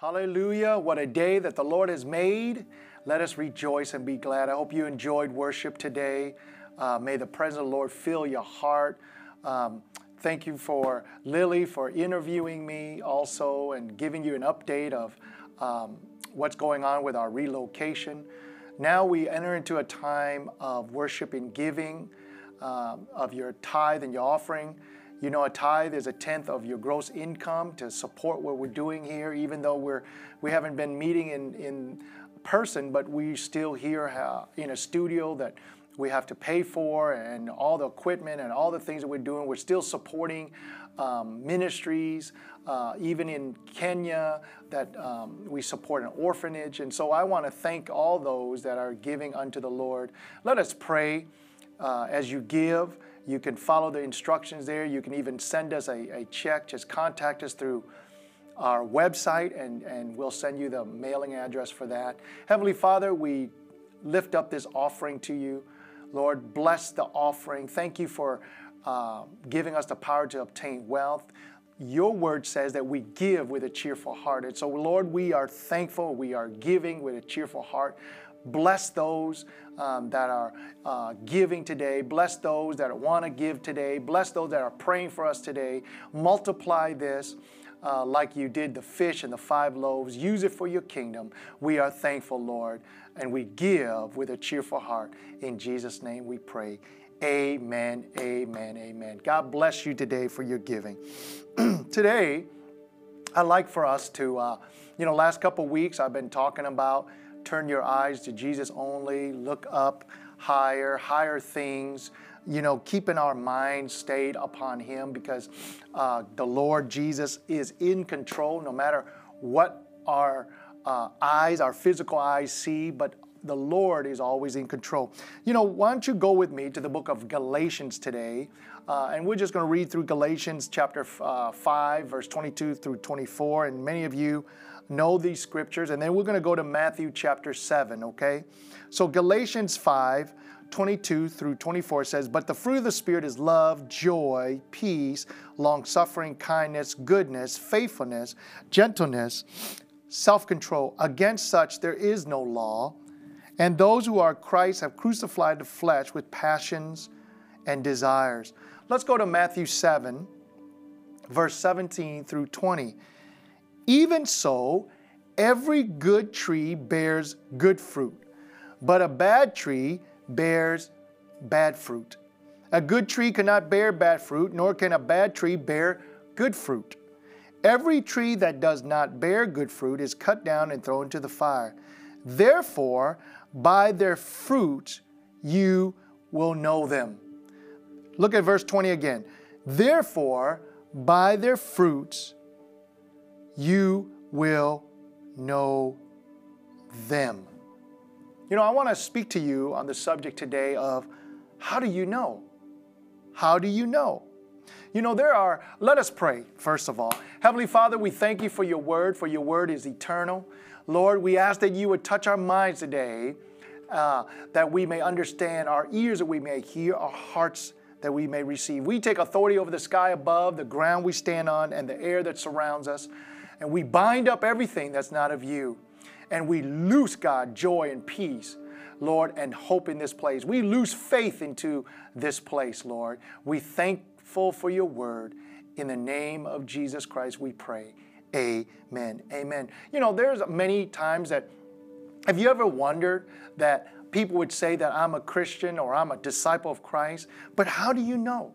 Hallelujah, what a day that the Lord has made. Let us rejoice and be glad. I hope you enjoyed worship today. May the presence of the Lord fill your heart. Thank you for Lily for interviewing me also and giving you an update of what's going on with our relocation. Now we enter into a time of worship and giving of your tithe and your offering. You know, a tithe is a tenth of your gross income to support what we're doing here, even though we haven't been meeting in person, but we still here in a studio that we have to pay for, and all the equipment and all the things that we're doing. We're still supporting ministries, even in Kenya, that we support an orphanage. And so I want to thank all those that are giving unto the Lord. Let us pray as you give. You can follow the instructions there. You can even send us a check. Just contact us through our website, and we'll send you the mailing address for that. Heavenly Father, we lift up this offering to you. Lord, bless the offering. Thank you for giving us the power to obtain wealth. Your word says that we give with a cheerful heart. And so, Lord, we are thankful. We are giving with a cheerful heart. Bless those that are giving today. Bless those that want to give today. Bless those that are praying for us today. Multiply this like you did the fish and the 5 loaves. Use it for your kingdom. We are thankful, Lord, and we give with a cheerful heart. In Jesus' name we pray. Amen, amen, amen. God bless you today for your giving. Today, I'd like for us to, last couple weeks I've been talking about turn your eyes to Jesus only, look up higher, higher things, keeping our mind stayed upon Him, because the Lord Jesus is in control no matter what our eyes, our physical eyes see, but the Lord is always in control. Why don't you go with me to the book of Galatians today, and we're just going to read through Galatians chapter 5, verse 22 through 24, and many of you know these scriptures, and then we're going to go to Matthew chapter 7, okay? So Galatians 5, 22 through 24 says, "But the fruit of the Spirit is love, joy, peace, long-suffering, kindness, goodness, faithfulness, gentleness, self-control. Against such there is no law. And those who are Christ have crucified the flesh with passions and desires." Let's go to Matthew 7, verse 17 through 20. "Even so, every good tree bears good fruit, but a bad tree bears bad fruit. A good tree cannot bear bad fruit, nor can a bad tree bear good fruit. Every tree that does not bear good fruit is cut down and thrown into the fire. Therefore, by their fruit you will know them." Look at verse 20 again. "Therefore, by their fruits you will know them." I want to speak to you on the subject today of how do you know? How do you know? Let us pray, first of all. Heavenly Father, we thank you for your word, is eternal. Lord, we ask that you would touch our minds today, that we may understand, our ears that we may hear, our hearts that we may receive. We take authority over the sky above, the ground we stand on, and the air that surrounds us. And we bind up everything that's not of you. And we loose, God, joy and peace, Lord, and hope in this place. We loose faith into this place, Lord. We thankful for your word. In the name of Jesus Christ, we pray. Amen. Amen. There's many times that, have you ever wondered that people would say that I'm a Christian or I'm a disciple of Christ? But how do you know?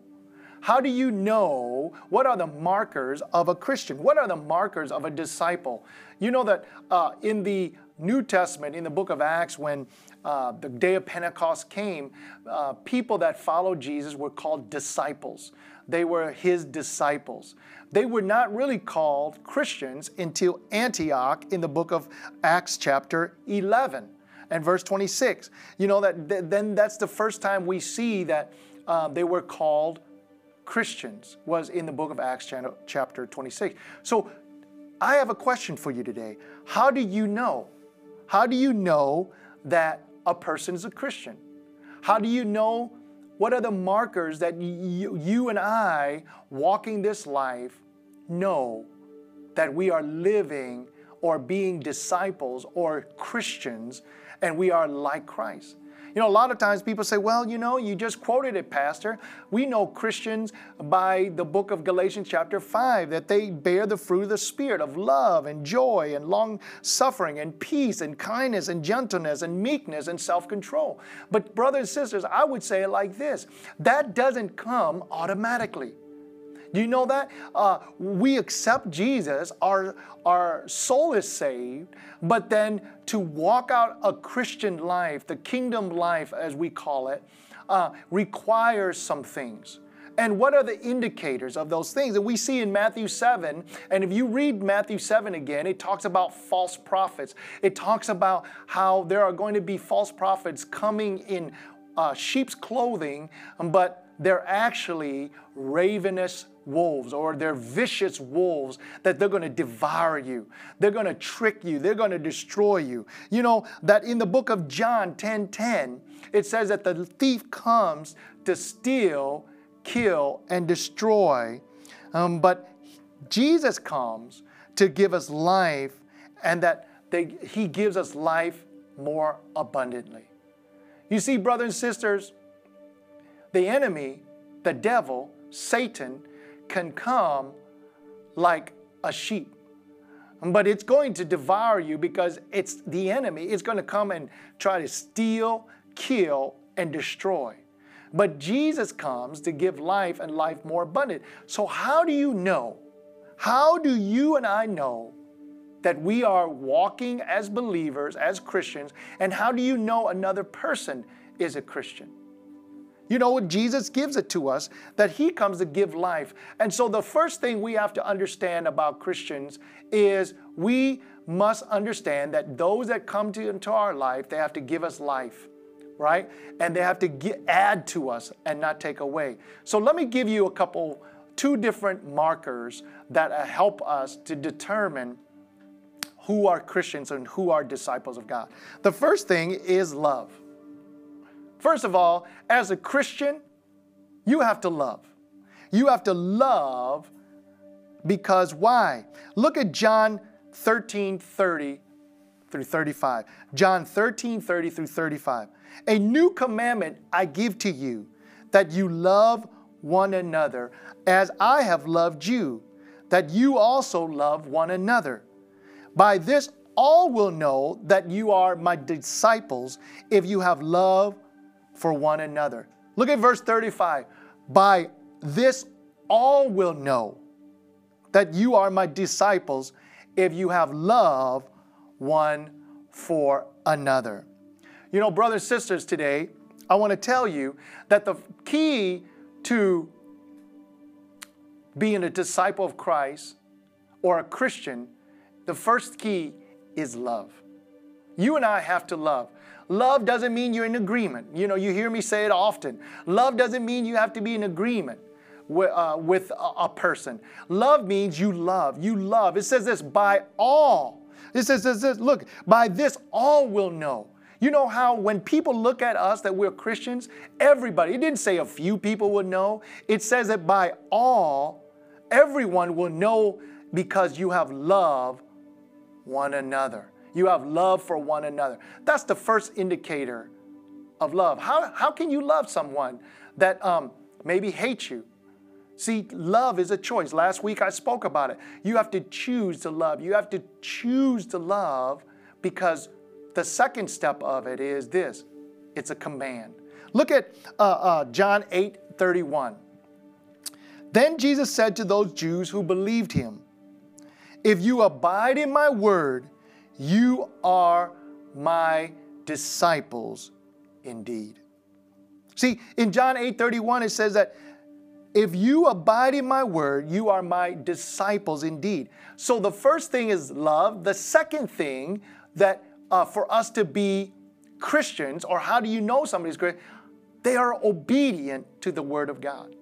How do you know? What are the markers of a Christian? What are the markers of a disciple? You know that in the New Testament, in the book of Acts, when the day of Pentecost came, people that followed Jesus were called disciples. They were his disciples. They were not really called Christians until Antioch in the book of Acts chapter 11 and verse 26. Then that's the first time we see that they were called Christians, was in the book of Acts chapter 26. So I have a question for you today. How do you know? How do you know that a person is a Christian? How do you know? What are the markers that you and I walking this life know that we are living or being disciples or Christians, and we are like Christ. You know, a lot of times people say, well, you know, you just quoted it, Pastor. We know Christians by the book of Galatians chapter 5, that they bear the fruit of the Spirit of love and joy and long-suffering and peace and kindness and gentleness and meekness and self-control. But brothers and sisters, I would say it like this. That doesn't come automatically. Do you know that? We accept Jesus, our soul is saved, but then to walk out a Christian life, the kingdom life as we call it, requires some things. And what are the indicators of those things that we see in Matthew 7? And if you read Matthew 7 again, it talks about false prophets. It talks about how there are going to be false prophets coming in sheep's clothing, but they're actually ravenous wolves, or they're vicious wolves, that they're going to devour you. They're going to trick you. They're going to destroy you. You know that in the book of John 10:10, it says that the thief comes to steal, kill, and destroy. But Jesus comes to give us life, and that He gives us life more abundantly. You see, brothers and sisters, the enemy, the devil, Satan, can come like a sheep. But it's going to devour you because it's the enemy. It's going to come and try to steal, kill, and destroy. But Jesus comes to give life and life more abundant. So how do you know? How do you and I know that we are walking as believers, as Christians? And how do you know another person is a Christian? You know what? Jesus gives it to us, that He comes to give life. And so the first thing we have to understand about Christians is we must understand that those that come into our life, they have to give us life, right? And they have to add to us and not take away. So let me give you two different markers that help us to determine who are Christians and who are disciples of God. The first thing is love. First of all, as a Christian, you have to love. You have to love because why? Look at John 13:30 through 35. John 13:30 through 35. A new commandment I give to you, that you love one another as I have loved you, that you also love one another. By this all will know that you are my disciples, if you have love for one another. Look at verse 35. By this all will know that you are my disciples, if you have love one for another. You know, brothers and sisters, today I want to tell you that the key to being a disciple of Christ or a Christian, the first key is love. You and I have to love. Love doesn't mean you're in agreement. You know, you hear me say it often. Love doesn't mean you have to be in agreement with a person. Love means you love. You love. It says this, by all. It says this, look, by this all will know. You know how when people look at us that we're Christians, everybody, it didn't say a few people would know. It says that by all, everyone will know, because you have loved one another. You have love for one another. That's the first indicator of love. How can you love someone that maybe hates you? See, love is a choice. Last week I spoke about it. You have to choose to love. You have to choose to love, because the second step of it is this. It's a command. Look at John 8:31. Then Jesus said to those Jews who believed Him, "If you abide in my word, you are my disciples indeed." See, in John 8:31, it says that if you abide in my word, you are my disciples indeed. So the first thing is love. The second thing that for us to be Christians, or how do you know somebody's Christian? They are obedient to the word of God.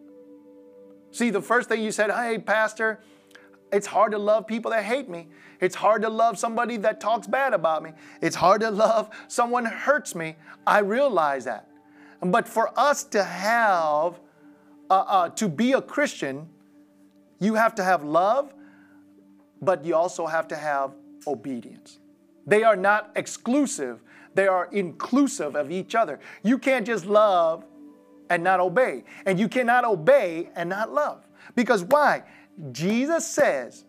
See, the first thing you said, hey, Pastor, it's hard to love people that hate me. It's hard to love somebody that talks bad about me. It's hard to love someone who hurts me. I realize that. But for us to have, to be a Christian, you have to have love, but you also have to have obedience. They are not exclusive. They are inclusive of each other. You can't just love and not obey. And you cannot obey and not love. Because why? Jesus says,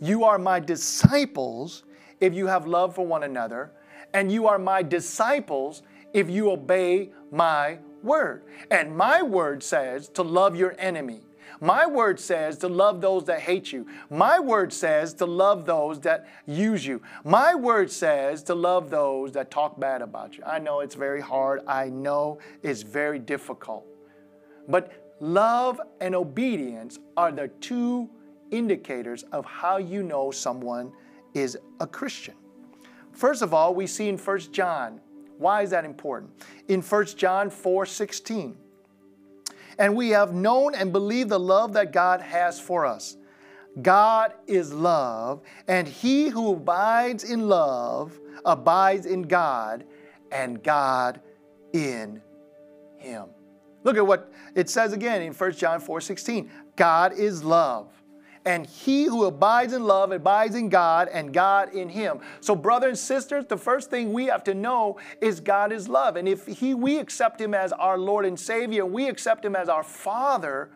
you are my disciples if you have love for one another, and you are my disciples if you obey my word. And my word says to love your enemy. My word says to love those that hate you. My word says to love those that use you. My word says to love those that talk bad about you. I know it's very hard. I know it's very difficult. But love and obedience are the two indicators of how you know someone is a Christian. First of all, we see in 1 John. Why is that important? In 1 John 4:16. And we have known and believed the love that God has for us. God is love, and he who abides in love abides in God, and God in him. Look at what it says again in 1 John 4:16. God is love, and he who abides in love abides in God, and God in him. So brothers and sisters, the first thing we have to know is God is love. And if we accept him as our Lord and Savior, we accept him as our Father,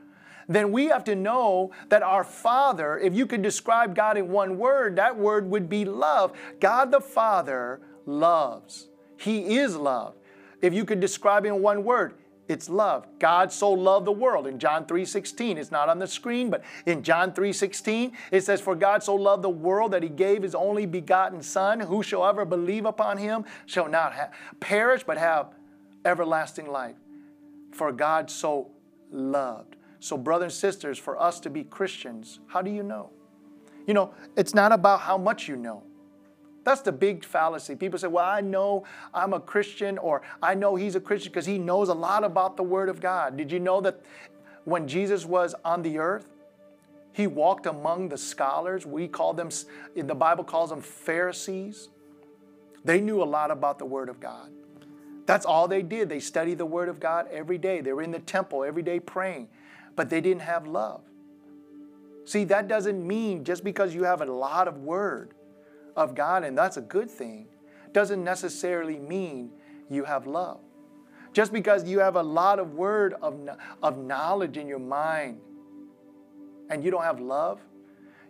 then we have to know that our Father, if you could describe God in one word, that word would be love. God the Father loves. He is love. If you could describe him in one word, it's love. God so loved the world in John 3:16. It's not on the screen, but in John 3:16, it says, for God so loved the world that he gave his only begotten son, whosoever believe upon him shall not perish, but have everlasting life. For God so loved. So brothers and sisters, for us to be Christians, how do you know? You know, it's not about how much you know. That's the big fallacy. People say, well, I know I'm a Christian, or I know he's a Christian because he knows a lot about the Word of God. Did you know that when Jesus was on the earth, he walked among the scholars? We call them, the Bible calls them Pharisees. They knew a lot about the Word of God. That's all they did. They studied the Word of God every day. They were in the temple every day praying, but they didn't have love. See, that doesn't mean just because you have a lot of Word of God, and that's a good thing, doesn't necessarily mean you have love. Just because you have a lot of word of knowledge in your mind and you don't have love.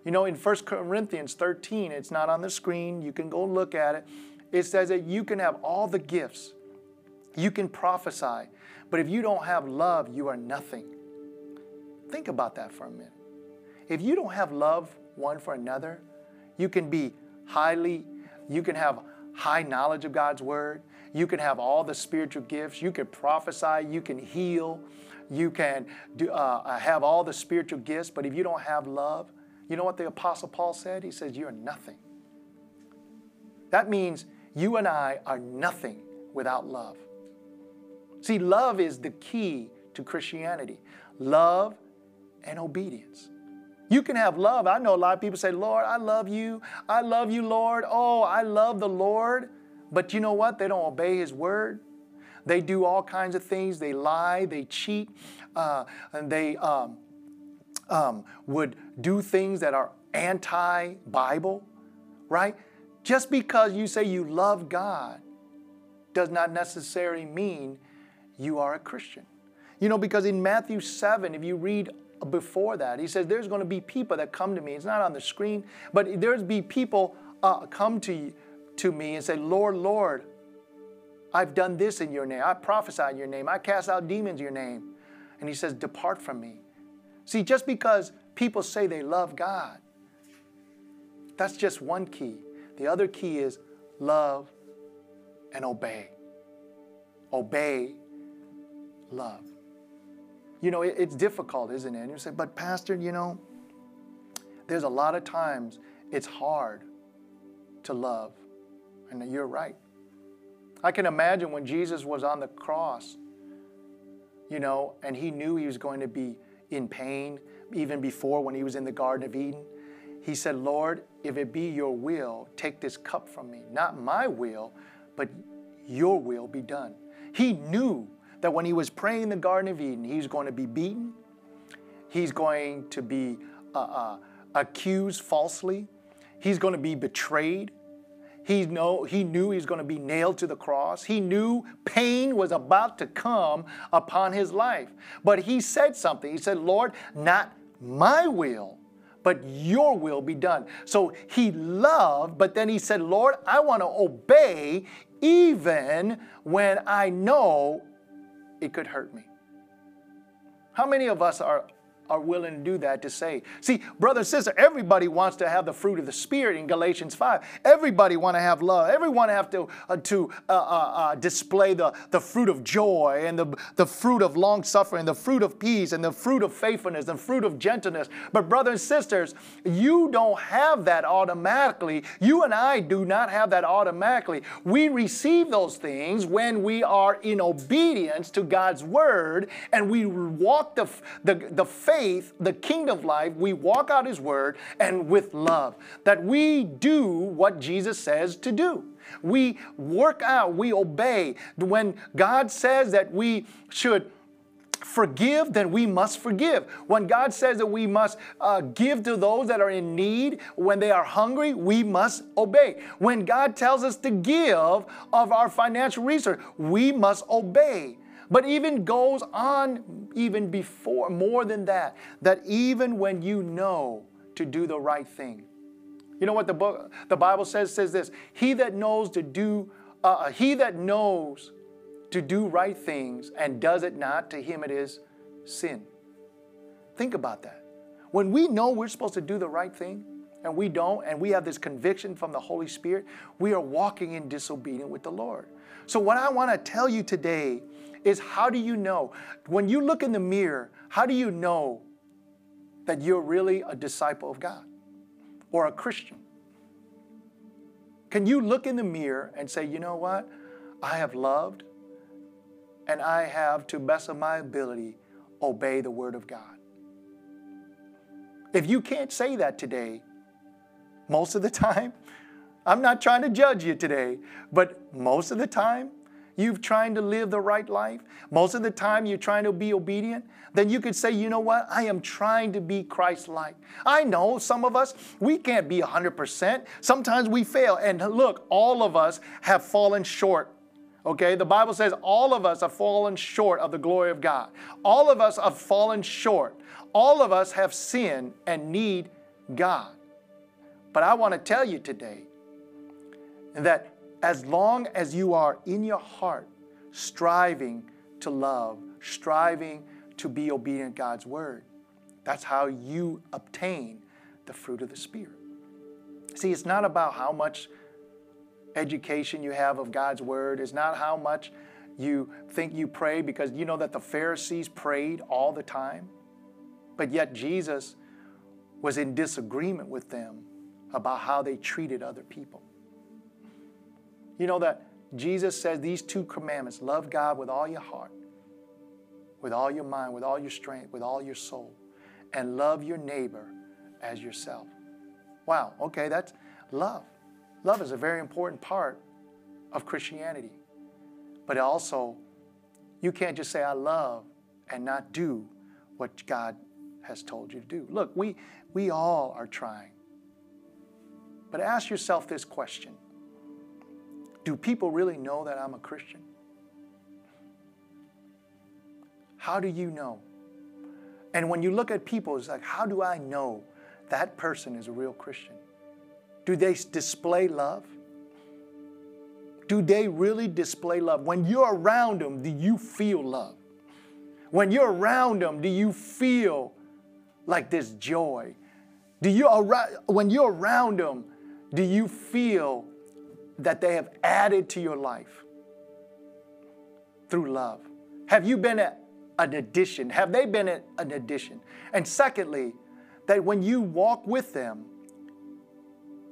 You know, in 1 Corinthians 13, it's not on the screen, you can go look at it. It says that you can have all the gifts, you can prophesy, but if you don't have love, you are nothing. Think about that for a minute. If you don't have love one for another, you can be you can have high knowledge of God's word. You can have all the spiritual gifts. You can prophesy. You can heal. You can have all the spiritual gifts. But if you don't have love, you know what the Apostle Paul said? He says, you're nothing. That means you and I are nothing without love. See, love is the key to Christianity. Love and obedience. You can have love. I know a lot of people say, Lord, I love you. I love you, Lord. Oh, I love the Lord. But you know what? They don't obey his word. They do all kinds of things. They lie. They cheat. And they would do things that are anti-Bible, right? Just because you say you love God does not necessarily mean you are a Christian. You know, because in Matthew 7, if you read before that, he says, there's going to be people that come to me. It's not on the screen, but there's be people come to me and say, Lord, Lord, I've done this in your name. I prophesied in your name. I cast out demons in your name. And he says, depart from me. See, just because people say they love God, that's just one key. The other key is love and obey. Obey, love. You know, it's difficult, isn't it? And you say, but Pastor, you know, there's a lot of times it's hard to love. And you're right. I can imagine when Jesus was on the cross, you know, and he knew he was going to be in pain, even before when he was in the Garden of Eden. He said, Lord, if it be your will, take this cup from me. Not my will, but your will be done. He knew that when he was praying in the Garden of Eden, he's going to be beaten. He's going to be accused falsely. He's going to be betrayed. He knew he's going to be nailed to the cross. He knew pain was about to come upon his life. But he said something. He said, Lord, not my will, but your will be done. So he loved, but then he said, Lord, I want to obey even when I know it could hurt me. How many of us are willing to do that to say? See, brother and sister, everybody wants to have the fruit of the Spirit in Galatians 5. Everybody want to have love. Everyone have to display the fruit of joy and the fruit of long-suffering, the fruit of peace and the fruit of faithfulness, the fruit of gentleness. But brothers and sisters, you don't have that automatically. You and I do not have that automatically. We receive those things when we are in obedience to God's Word and we walk the faith, the kingdom life. We walk out His Word and with love, that we do what Jesus says to do. We work out, we obey. When God says that we should forgive, then we must forgive. When God says that we must give to those that are in need, when they are hungry, we must obey. When God tells us to give of our financial resources, we must obey. But even goes on even before, more than that, that even when you know to do the right thing. You know what the Bible says this: he that knows to do right things and does it not, to him it is sin. Think about that. When we know we're supposed to do the right thing and we don't, and we have this conviction from the Holy Spirit, we are walking in disobedience with the Lord. So what I want to tell you today is, how do you know? When you look in the mirror, how do you know that you're really a disciple of God or a Christian? Can you look in the mirror and say, you know what? I have loved and I have, to the best of my ability, obey the Word of God. If you can't say that today, most of the time, I'm not trying to judge you today, but most of the time, you're trying to live the right life. Most of the time you're trying to be obedient. Then you could say, you know what? I am trying to be Christ-like. I know some of us, we can't be 100%. Sometimes we fail. And look, all of us have fallen short. Okay, the Bible says all of us have fallen short of the glory of God. All of us have fallen short. All of us have sinned and need God. But I want to tell you today that as long as you are in your heart striving to love, striving to be obedient to God's Word, that's how you obtain the fruit of the Spirit. See, it's not about how much education you have of God's Word. It's not how much you think you pray, because you know that the Pharisees prayed all the time, but yet Jesus was in disagreement with them about how they treated other people. You know that Jesus says these two commandments: love God with all your heart, with all your mind, with all your strength, with all your soul, and love your neighbor as yourself. Wow, okay, that's love. Love is a very important part of Christianity. But also, you can't just say, I love, and not do what God has told you to do. Look, we all are trying. But ask yourself this question: do people really know that I'm a Christian? How do you know? And when you look at people, it's like, how do I know that person is a real Christian? Do they display love? Do they really display love? When you're around them, do you feel love? When you're around them, do you feel like this joy? When you're around them, do you feel that they have added to your life through love? Have you been an addition? Have they been an addition? And secondly, that when you walk with them,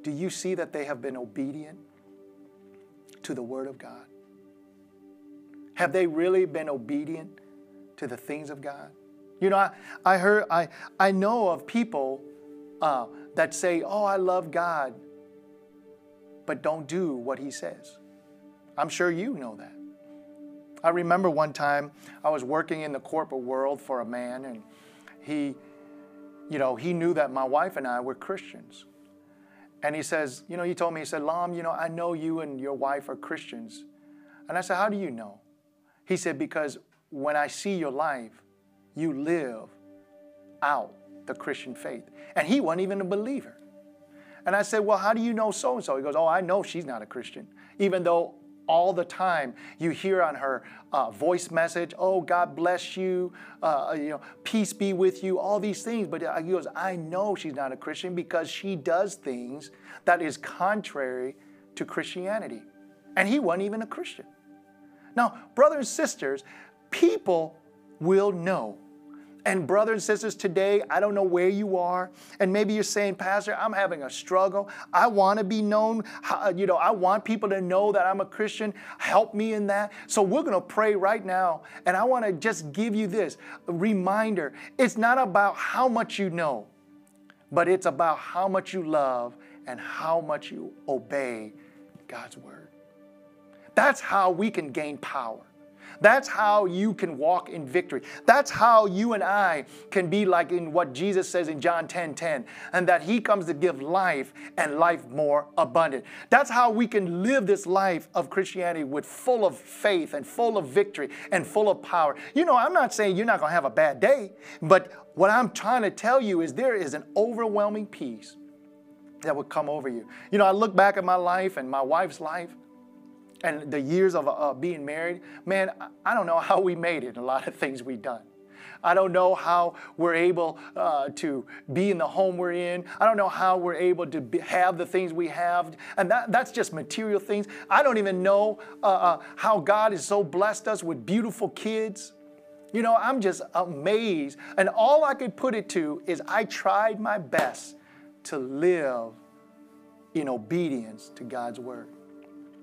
do you see that they have been obedient to the Word of God? Have they really been obedient to the things of God? You know, I know of people that say, oh, I love God, but don't do what He says. I'm sure you know that. I remember one time I was working in the corporate world for a man, and he knew that my wife and I were Christians. And he says, you know, he told me, he said, Lam, you know, I know you and your wife are Christians. And I said, how do you know? He said, because when I see your life, you live out the Christian faith. And he wasn't even a believer. And I said, well, how do you know so-and-so? He goes, oh, I know she's not a Christian, even though all the time you hear on her voice message, oh, God bless you, you know, peace be with you, all these things. But he goes, I know she's not a Christian because she does things that is contrary to Christianity. And he wasn't even a Christian. Now, brothers and sisters, people will know. And brothers and sisters, today, I don't know where you are. And maybe you're saying, Pastor, I'm having a struggle. I want to be known. You know, I want people to know that I'm a Christian. Help me in that. So we're going to pray right now. And I want to just give you this reminder. It's not about how much you know, but it's about how much you love and how much you obey God's word. That's how we can gain power. That's how you can walk in victory. That's how you and I can be like in what Jesus says in John 10:10, and that he comes to give life and life more abundant. That's how we can live this life of Christianity with full of faith and full of victory and full of power. You know, I'm not saying you're not going to have a bad day, but what I'm trying to tell you is there is an overwhelming peace that will come over you. You know, I look back at my life and my wife's life, and the years of being married, man, I don't know how we made it in a lot of things we've done. I don't know how we're able to be in the home we're in. I don't know how we're able to have the things we have. And that's just material things. I don't even know how God has so blessed us with beautiful kids. You know, I'm just amazed. And all I could put it to is I tried my best to live in obedience to God's word.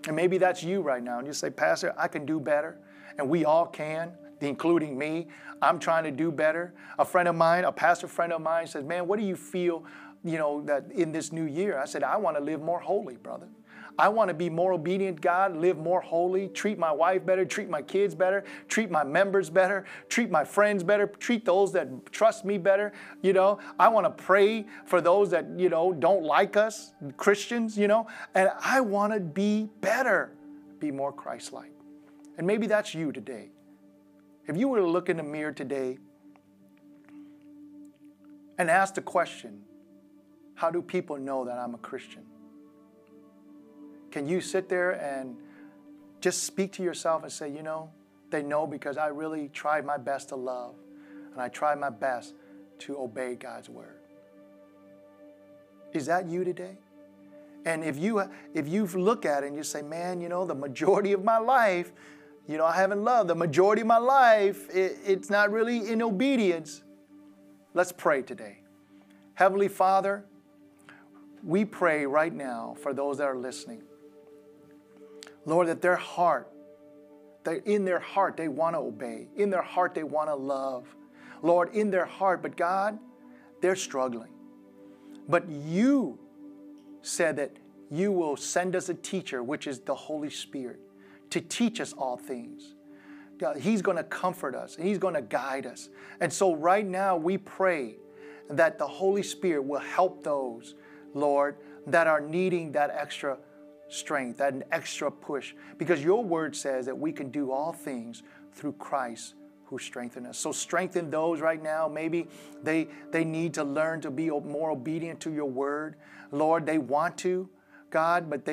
And maybe that's you right now. And you say, Pastor, I can do better. And we all can, including me. I'm trying to do better. A friend of mine, a pastor friend of mine says, man, what do you feel, you know, that in this new year? I said, I want to live more holy, brother. I want to be more obedient, God, live more holy, treat my wife better, treat my kids better, treat my members better, treat my friends better, treat those that trust me better, you know. I want to pray for those that, you know, don't like us, Christians, you know. And I want to be better, be more Christ-like. And maybe that's you today. If you were to look in the mirror today and ask the question, how do people know that I'm a Christian? Can you sit there and just speak to yourself and say, you know, they know because I really tried my best to love and I tried my best to obey God's word. Is that you today? And if you look at it and you say, man, you know, the majority of my life, you know, I haven't loved. The majority of my life, it's not really in obedience. Let's pray today. Heavenly Father, we pray right now for those that are listening. Lord, that their heart, that in their heart they want to obey. In their heart they want to love. Lord, in their heart, but God, they're struggling. But you said that you will send us a teacher, which is the Holy Spirit, to teach us all things. God, he's going to comfort us. And he's going to guide us. And so right now we pray that the Holy Spirit will help those, Lord, that are needing that extra strength, that an extra push, because your word says that we can do all things through Christ who strengthens us. So strengthen those right now. Maybe they need to learn to be more obedient to your word. Lord, they want to, God, but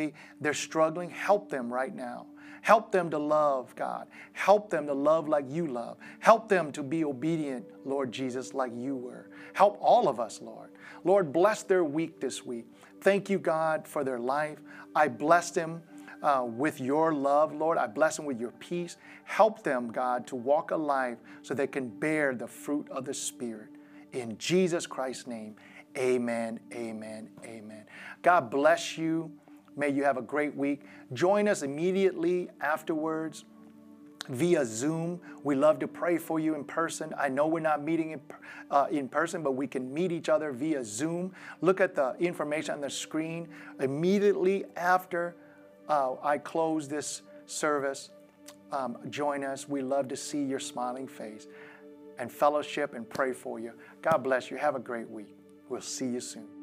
they're struggling. Help them right now. Help them to love, God. Help them to love like you love. Help them to be obedient, Lord Jesus, like you were. Help all of us, Lord. Lord, bless their week this week. Thank you, God, for their life. I bless them with your love, Lord. I bless them with your peace. Help them, God, to walk a life so they can bear the fruit of the Spirit. In Jesus Christ's name, amen, amen, amen. God bless you. May you have a great week. Join us immediately afterwards via Zoom. We love to pray for you in person. I know we're not meeting in person, but we can meet each other via Zoom. Look at the information on the screen. Immediately after I close this service, join us. We love to see your smiling face and fellowship and pray for you. God bless you. Have a great week. We'll see you soon.